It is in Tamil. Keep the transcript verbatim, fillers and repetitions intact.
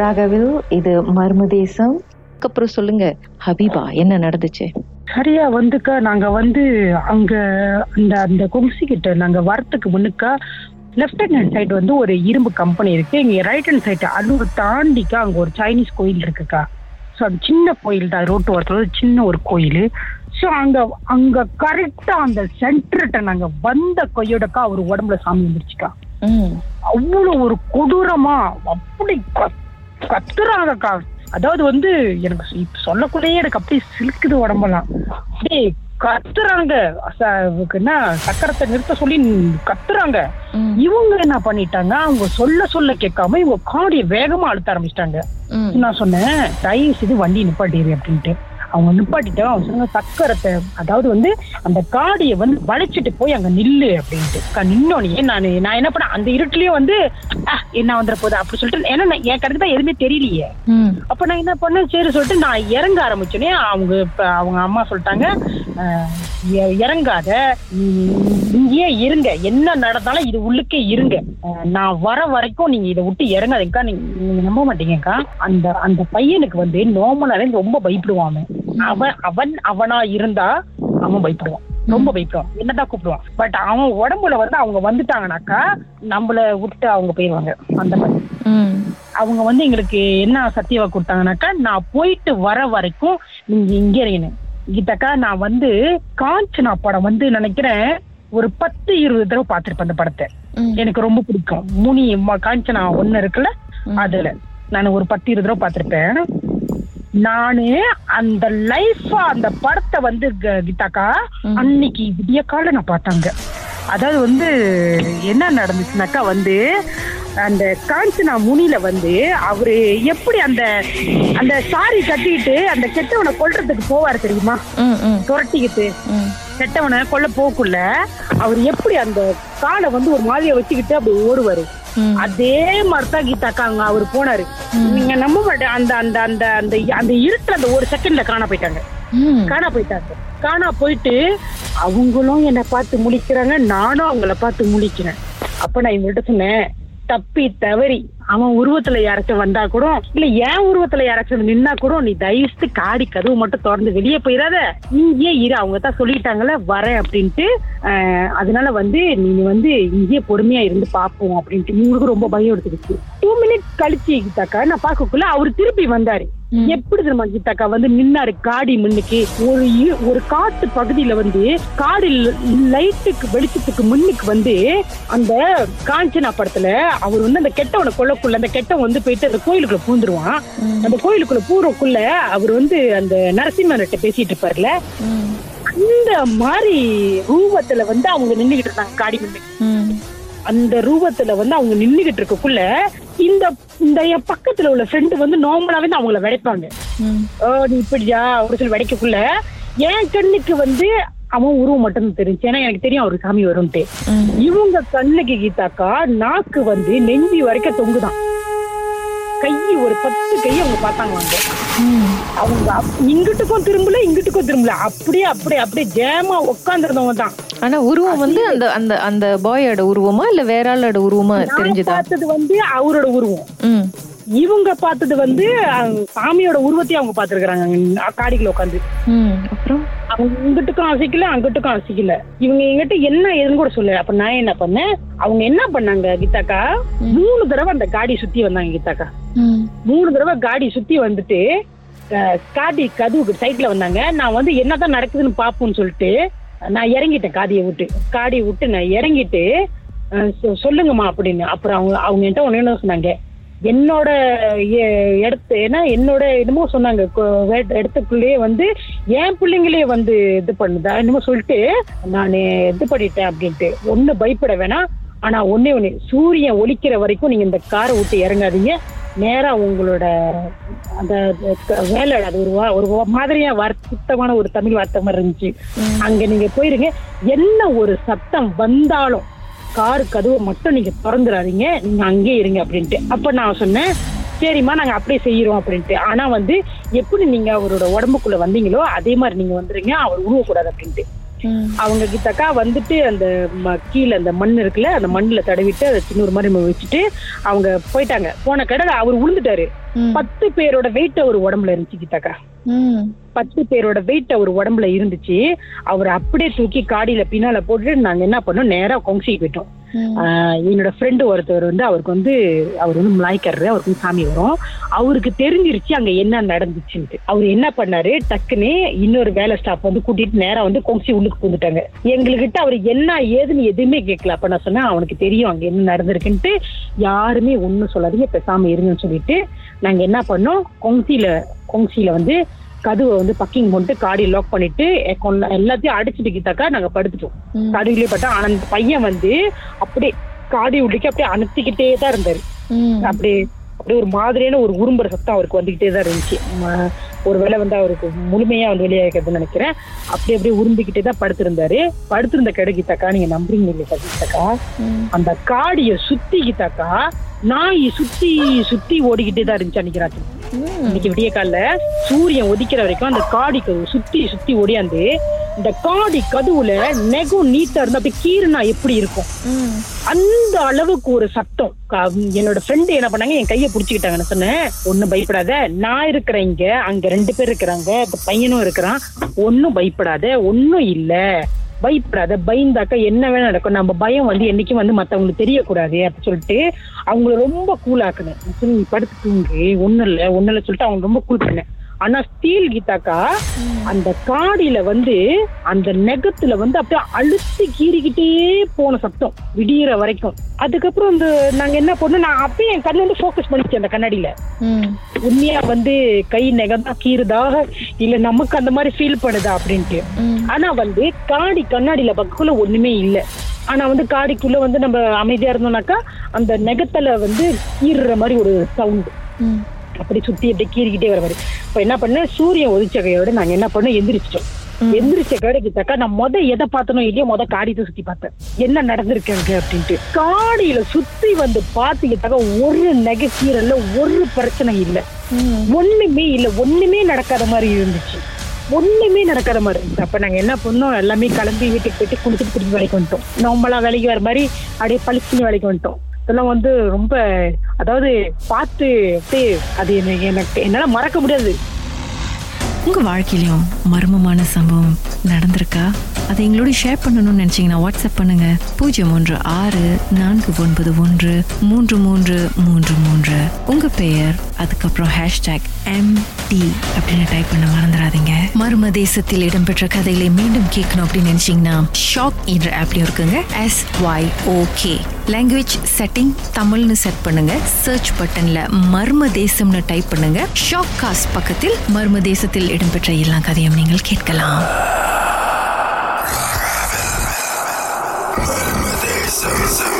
ராகவில், இது மர்மதேசம். அப்புறம் சொல்லுங்க ஹபீபா, என்ன நடந்துச்சு? சரியா வந்துக்கா, நாங்க வந்து அங்க அந்த அந்த கொம்சி கிட்ட நாங்க வரத்துக்கு முன்னுக்கா லெஃப்ட் ஹேண்ட் சைடு வந்து ஒரு இரும்பு கம்பெனி இருக்கு. இங்க ரைட் ஹேண்ட் சைடு அன்னூர் தாண்டிக்கா அங்க ஒரு சைனீஸ் கோயில் இருக்குக்கா. ஸோ அது சின்ன கோயில் தான், ரோட்டு ஓரத்துல சின்ன ஒரு கோயில். ஸோ அங்க அங்க கரெக்டா அந்த சென்டர்கிட்ட நாங்க வந்த கொய்யோடக்கா ஒரு உடம்புல சாமி வந்துருச்சுக்கா. அவ்வளோ ஒரு கொடூரமா அப்படி கத்துறாங்கக்கா. அதாவது வந்து எனக்கு சொல்லக்கூடயே எனக்கு அப்படியே சிலுக்குது உடம்பெல்லாம். அப்படியே கத்துறாங்க, சக்கரத்தை நிறுத்த சொல்லி கத்துறாங்க. இவங்க என்ன பண்ணிட்டாங்க, அவங்க சொல்ல சொல்ல கேட்காம இவங்க காடிய வேகமா அழுத்த ஆரம்பிச்சிட்டாங்க. நான் சொன்னேன் தயவு செய்து வண்டி நிப்பாட்டிடு அப்படின்ட்டு. அவங்க நிப்பாட்டிட்டா அவங்க சொன்ன சக்கரத்தை, அதாவது வந்து அந்த காடியை வந்து வளைச்சிட்டு போய் அங்க நில்லு அப்படின்ட்டு. நின்னோடனே நான் நான் என்ன பண்ண, அந்த இருட்டுலயே வந்து என்ன வந்துட போகுது அப்படி சொல்லிட்டு, ஏன்னா என் கணக்கு தான் எதுவுமே தெரியலையே. அப்ப நான் என்ன பண்ணேன், சரி சொல்லிட்டு நான் இறங்க ஆரம்பிச்சோன்னே அவங்க அவங்க அம்மா சொல்லிட்டாங்க, இறங்காத, இங்கேயே இருங்க, என்ன நடந்தாலும் இது உள்ளுக்கே இருங்க, நான் வர வரைக்கும் நீங்க இதை விட்டு இறங்காதீங்கக்கா. நீங்க நம்ப மாட்டீங்கக்கா, அந்த அந்த பையனுக்கு வந்து நார்மலாவே ரொம்ப பயப்படுவான். அவன் அவன் அவனா இருந்தா அவன் பயப்படுவான், ரொம்ப பயப்படுவான், என்னதான் கூப்பிடுவான். பட் அவன் உடம்புல வந்து அவங்க வந்துட்டாங்கனாக்கா நம்மள விட்டு அவங்க போயிடுவாங்க. அந்த மாதிரி அவங்க வந்து எங்களுக்கு என்ன சத்தியவா கொடுத்தாங்கனாக்கா, நான் போயிட்டு வர வரைக்கும் நீங்க இங்கே இருக்கணும். கீதாக்கா, நான் வந்து காஞ்சனா படம் வந்து நினைக்கிறேன் ஒரு பத்து இருபது தடவை பார்த்திருப்பேன். அந்த படத்தை எனக்கு ரொம்ப பிடிக்கும். முனி காஞ்சனா ஒண்ணு இருக்குல்ல, அதுல நான் ஒரு பத்து இருபது தடவை பார்த்திருப்பேன். நானு அந்த லைஃப் அந்த படத்தை வந்து கீதாக்கா அன்னைக்கு விடிய கால நான் பார்த்தாங்க. அதாவது வந்து என்ன நடந்துச்சுனாக்கா வந்து அந்த காஞ்சனா முனியில வந்து அவரு எப்படி அந்த அந்த சாரி கட்டிட்டு அந்த கெட்டவனை கொல்றதுக்கு போவாரு தெரியுமா, துரட்டிக்கிட்டு கெட்டவனை கொல்ல போக்குள்ள அவர் எப்படி அந்த காலை வந்து ஒரு மாதிரியை வச்சுக்கிட்டு அப்படி ஓடுவாரு. அதே மாதிரிதான் கீதாக்கா அங்க அவரு போனாரு. நீங்க நம்ப மாட்டேன், அந்த அந்த அந்த அந்த அந்த இருட்டுல அந்த ஒரு செகண்ட்ல காண போயிட்டாங்க காணா போயிட்டாங்க காணா போயிட்டு அவங்களும் என்னை பார்த்து முழிக்கிறாங்க, நானும் அவங்கள பார்த்து முழிக்கிறேன். அப்ப நான் இவங்கள்ட்ட சொன்னேன், தப்பி தவறி அவன் உருவத்துல யாராச்சும் வந்தா கூட, இல்ல என் உருவத்துல யாராச்சும் நின்னா கூட, நீ தயவுத்து காடி கதவு மட்டும் திறந்து வெளியே போயிடாத, இங்கேயே இரு, அவங்க தான் சொல்லிட்டாங்கல்ல வரேன் அப்படின்ட்டு, அதனால வந்து நீ வந்து இங்கேயே பொறுமையா இருந்து பாப்போம் அப்படின்ட்டு. இவங்களுக்கு ரொம்ப பயம் எடுத்துக்கிச்சு. டூ மினிட் கழிச்சு கீதாக்கா நான் பாக்கக்குள்ள அவரு திருப்பி வந்தாரு. எப்படி தெரியுமா கீதாக்கா வந்து நின்னாரு காடி முன்னுக்கு. ஒரு ஒரு காட்டு பகுதியில வந்து காடு லைட்டுக்கு வெளிச்சத்துக்கு முன்னுக்கு வந்து அந்த காஞ்சனா படத்துல அவர் வந்து அந்த கெட்டவனை கொல்ல அந்த கெட்டம் வந்து போயிட்டு அந்த கோயிலுக்குள்ள பூந்துருவான். அந்த கோயிலுக்குள்ள பூரக்குள்ள அவர் வந்து அந்த நரசிம்மர்கிட்ட பேசிட்டு இருப்பாருல, அந்த மாதிரி ரூபத்துல வந்து அவங்க நின்னுகிட்டு இருந்தாங்க காடி முன்னுக்கு. அந்த ரூபத்துல வந்து அவங்க நின்னுகிட்டு இருக்கக்குள்ள இந்த இந்த என் பக்கத்துல உள்ள ஃப்ரெண்டு வந்து நார்மலாவே தான் அவங்கள விடைப்பாங்க. நீ இப்படியா ஒரு சில விடைக்கக்குள்ள என் கண்ணுக்கு வந்து அவன் உருவம் மட்டும் தெரிஞ்சு, ஏன்னா எனக்கு தெரியும் அவரு சாமி வரும்ட்டு. இவங்க கண்ணுக்கு கீதாக்கா நாக்கு வந்து நெஞ்சி வரைக்கும் தொங்குதான். கையை ஒரு பத்து கையை அவங்க பார்த்தாங்க. அவங்க இங்கிட்டுக்கும் திரும்பல இங்கிட்டுக்கும் திரும்பல, அப்படியே அப்படியே அப்படியே ஜேமா உட்காந்துருந்தவங்க தான். ஆனா உருவம் வந்து அந்த அந்த அந்த பாயோட உருவமா இல்ல வேற ஆளோட உருவமா தெரிஞ்சுதான்? பார்த்தது வந்து அவரோட உருவம், இவங்க பார்த்தது வந்து சாமியோட உருவத்தையும் அவங்க பாத்துருக்காங்க காடிக்குள்ள உட்காந்து. அப்புறம் அவங்க இங்கிட்டுக்கும் அசைக்கல அங்கிட்டுக்கும் அசைக்கல, இவங்க எங்கிட்ட என்ன ஏதுன்னு கூட சொல்லல. அப்ப நான் என்ன பண்ணேன், அவங்க என்ன பண்ணாங்க கீதாக்கா, மூணு தடவை அந்த காடி சுத்தி வந்தாங்க கீதாக்கா. மூணு தடவை காடி சுத்தி வந்துட்டு காடி கதவுக்கு சைட்ல வந்தாங்க. நான் வந்து என்னதான் நடக்குதுன்னு பாப்போம்னு சொல்லிட்டு நான் இறங்கிட்டேன் காடியை விட்டு. காடியை விட்டு நான் இறங்கிட்டு சொல்லுங்கம்மா அப்படின்னு. அப்புறம் அவங்க அவங்க என்கிட்ட ஒன்னு என்ன சொன்னாங்க, என்னோட இடத்து ஏன்னா என்னோட என்னமோ சொன்னாங்க, இடத்துக்குள்ளேயே வந்து என் பிள்ளைங்களே வந்து இது பண்ணுதா என்னமோ சொல்லிட்டு நான் இது பண்ணிட்டேன் அப்படின்ட்டு. ஒன்னும் பயப்பட வேணாம், ஆனா ஒன்னே ஒன்னு, சூரியன் ஒலிக்கிற வரைக்கும் நீங்க இந்த காரை விட்டு இறங்காதீங்க, நேரா உங்களோட அந்த வேலை அது ஒரு ஒரு மாதிரியா சுத்தமான ஒரு தமிழ் வார்த்தை மாதிரி இருந்துச்சு, அங்க நீங்க போயிருங்க, என்ன ஒரு சத்தம் வந்தாலும் காரு கதவை மட்டும் நீங்க திறந்துடாதீங்க, நீங்க அங்கேயே இருங்க அப்படின்ட்டு. அப்ப நான் சொன்னேன் சரிம்மா நாங்க அப்படியே செய்யறோம் அப்படின்ட்டு. ஆனா வந்து எப்படி நீங்க அவரோட உடம்புக்குள்ள வந்தீங்களோ அதே மாதிரி நீங்க வந்துருங்க, அவர் உருவக்கூடாது அப்படின்ட்டு. அவங்க கிட்டக்கா வந்துட்டு அந்த கீழே அந்த மண் இருக்குல்ல, அந்த மண்ணுல தடவிட்டு அதை சின்ன ஒரு மாதிரி வச்சுட்டு அவங்க போயிட்டாங்க. போன கடை அவர் விழுந்துட்டாரு. பத்து பேரோட வெயிட் அவர் உடம்புல இருந்துச்சு கிட்டக்கா. பத்து பேரோட வெயிட் அவர் உடம்புல இருந்துச்சு. அவர் அப்படியே தூக்கி காடியில பின்னால போட்டுட்டு நாங்க என்ன பண்ணோம், நேரா கொங்சிக்கு போயிட்டோம். என்னோட ஃப்ரெண்டு ஒருத்தர் வந்து அவருக்கு வந்து அவர் வந்து மலாய்க்காரரு, அவருக்கு வந்து சாமி வரும், அவருக்கு தெரிஞ்சிருச்சு அங்க என்ன நடந்துச்சுன்ட்டு. அவர் என்ன பண்ணாரு, டக்குன்னு இன்னொரு வேலை ஸ்டாஃப் வந்து கூட்டிட்டு நேரா வந்து கொங்சி உள்ளுக்கு பூந்துட்டாங்க. எங்ககிட்ட அவர் என்ன ஏதுன்னு எதுவுமே கேட்கல. அப்ப நான் சொன்னேன், அவனுக்கு தெரியும் அங்க என்ன நடந்திருக்குன்ட்டு, யாருமே ஒன்னும் சொல்லாதீங்க, பேசாம இருங்கன்னு சொல்லிட்டு நாங்க என்ன பண்ணோம், கொங்சியில கொங்சியில வந்து கதவை வந்து பக்கிங் போட்டு காடியை லாக் பண்ணிட்டு எல்லாத்தையும் அடிச்சுட்டு கிட்டாக்கா நாங்க படுத்துட்டோம். கடுகுலயே பார்த்தா ஆனந்த் பையன் வந்து அப்படியே காடி உள்ளிக்க அப்படியே அனுத்திக்கிட்டே தான் இருந்தாரு. அப்படியே அப்படியே ஒரு மாதிரியான ஒரு உரும்புற சத்தம் அவருக்கு வந்துகிட்டே தான் இருந்துச்சு. ஒருவேளை வந்து அவருக்கு முழுமையா வந்து வெளியாக இருக்கிறதுன்னு நினைக்கிறேன். அப்படி அப்படியே உரும்பிக்கிட்டே தான் படுத்திருந்தாரு. படுத்திருந்த கடுகித்தாக்கா நீங்க நம்புறீங்க இல்லையா கிட்டாக்கா, அந்த காடியை சுத்திக்கிட்டாக்கா நாய் சுத்தி சுத்தி ஓடிக்கிட்டே தான் இருந்துச்சு. அன்னைக்கு இன்னைக்கு விடிய கால சூரியன் ஒதிக்கிற வரைக்கும் அந்த காடி கதவு சுத்தி சுத்தி ஓடியாந்து இந்த காடி கதுவுல நெகம் நீட்டா இருந்தா அப்படி கீரனா எப்படி இருக்கும் அந்த அளவுக்கு ஒரு சத்தம். என்னோட ஃப்ரெண்டு என்ன பண்ணாங்க, என் கையை புடிச்சுக்கிட்டாங்க. நான் சொன்னேன், ஒன்னும் பயப்படாத, நான் இருக்கிறேன் இங்க, அங்க ரெண்டு பேர் இருக்கிறாங்க, இந்த பையனும் இருக்கிறான், ஒன்னும் பயப்படாத, ஒன்னும் இல்ல, பயப்படாத, பயந்தாக்கா என்ன வேணும் நடக்கும், நம்ம பயம் வந்து என்னைக்கும் வந்து மற்றவங்களுக்கு தெரியக்கூடாது அப்படின்னு சொல்லிட்டு அவங்கள ரொம்ப கூலாக்குனேன். நீ படுத்து தூங்கி, ஒன்னும் இல்லை ஒன்னும் இல்லை சொல்லிட்டு அவங்க ரொம்ப கூல் பண்ணேன். ஆனா ஸ்டீல் கீதாக்கா அந்த காடியில வந்து அந்த நெகத்துல வந்து அப்படியே அழுத்தி கீறிக்கிட்டே போன சத்தம் விடியற வரைக்கும். அதுக்கப்புறம் அந்த நாங்க என்ன பண்ணோம், நான் அப்படியே என் கண்ணு வந்து ஃபோக்கஸ் பண்ணிச்சேன் அந்த கண்ணாடியில. உண்மையா வந்து கை நெகம் தான் கீறுதா இல்ல நமக்கு அந்த மாதிரி ஃபீல் பண்ணுதா அப்படின்ட்டு. ஆனா வந்து காடி கண்ணாடியில பக்கத்துல ஒண்ணுமே இல்லை. ஆனா வந்து காடிக்குள்ள வந்து நம்ம அமைதியா இருந்தோம்னாக்கா அந்த நெகத்துல வந்து கீறுற மாதிரி ஒரு சவுண்ட் அப்படி சுத்தி அப்படியே கீறிக்கிட்டே வர மாதிரி. இப்ப என்ன பண்ண, சூரியன் ஒதிச்ச கையோட நாங்க என்ன பண்ணோம், எந்திரிச்சிட்டோம். எந்திரிச்ச கடைக்குத்தாக்கா நான் மொத எதை பார்த்தனோ இல்லையோ மொத காடியை சுத்தி பார்த்தேன், என்ன நடந்திருக்காங்க அப்படின்ட்டு. காடியில சுத்தி வந்து பாத்துக்கிட்டாக்கா ஒரு நகை கீரல்ல ஒரு பிரச்சனை இல்ல, ஒண்ணுமே இல்ல, ஒண்ணுமே நடக்காத மாதிரி இருந்துச்சு, ஒண்ணுமே நடக்காத மாதிரி இருந்துச்சு. அப்ப நாங்க என்ன பண்ணோம், எல்லாமே கிளம்பி வீட்டுக்கு போயிட்டு குளிச்சுட்டு திருப்பி வேலைக்கு வந்துட்டோம். நம்மளா வேலைக்கு வர மாதிரி அப்படியே பளிச்சுன்னு வேலைக்கு வந்துட்டோம். இதெல்லாம் வந்து ரொம்ப அதாவது பார்த்து அது எனக்கு என்னால மறக்க முடியாது. உங்க வாழ்க்கையிலும் மர்மமான சம்பவம் நடந்திருக்கா? அதை எங்களோட ஷேர் பண்ணணும்னு நினைச்சீங்கன்னா வாட்ஸ்அப் பண்ணுங்க பூஜ்ஜியம் ஒன்று ஆறு நான்கு ஒன்பது ஒன்று மூன்று மூன்று மூன்று மூன்று. உங்க பெயர் அதுக்கப்புறம் ஹேஷ்டாக் எம் டி அப்படின்னு டைப் பண்ண மறந்துடாதீங்க. மர்ம தேசத்தில் இடம்பெற்ற கதைகளை மீண்டும் கேட்கணும் அப்படின்னு நினைச்சீங்கன்னா ஷாக் என்ற ஆப்லயும் இருக்குங்க. S Y okay language setting தமிழ்னு செட் பண்ணுங்க. சர்ச் பட்டன்ல மர்ம தேசம்னு டைப் பண்ணுங்க. ஷாக் காஸ்ட் பக்கத்தில் மர்ம தேசத்தில் இடம்பெற்ற எல்லா கதையும் நீங்கள் கேட்கலாம். மர்ம தேசம்.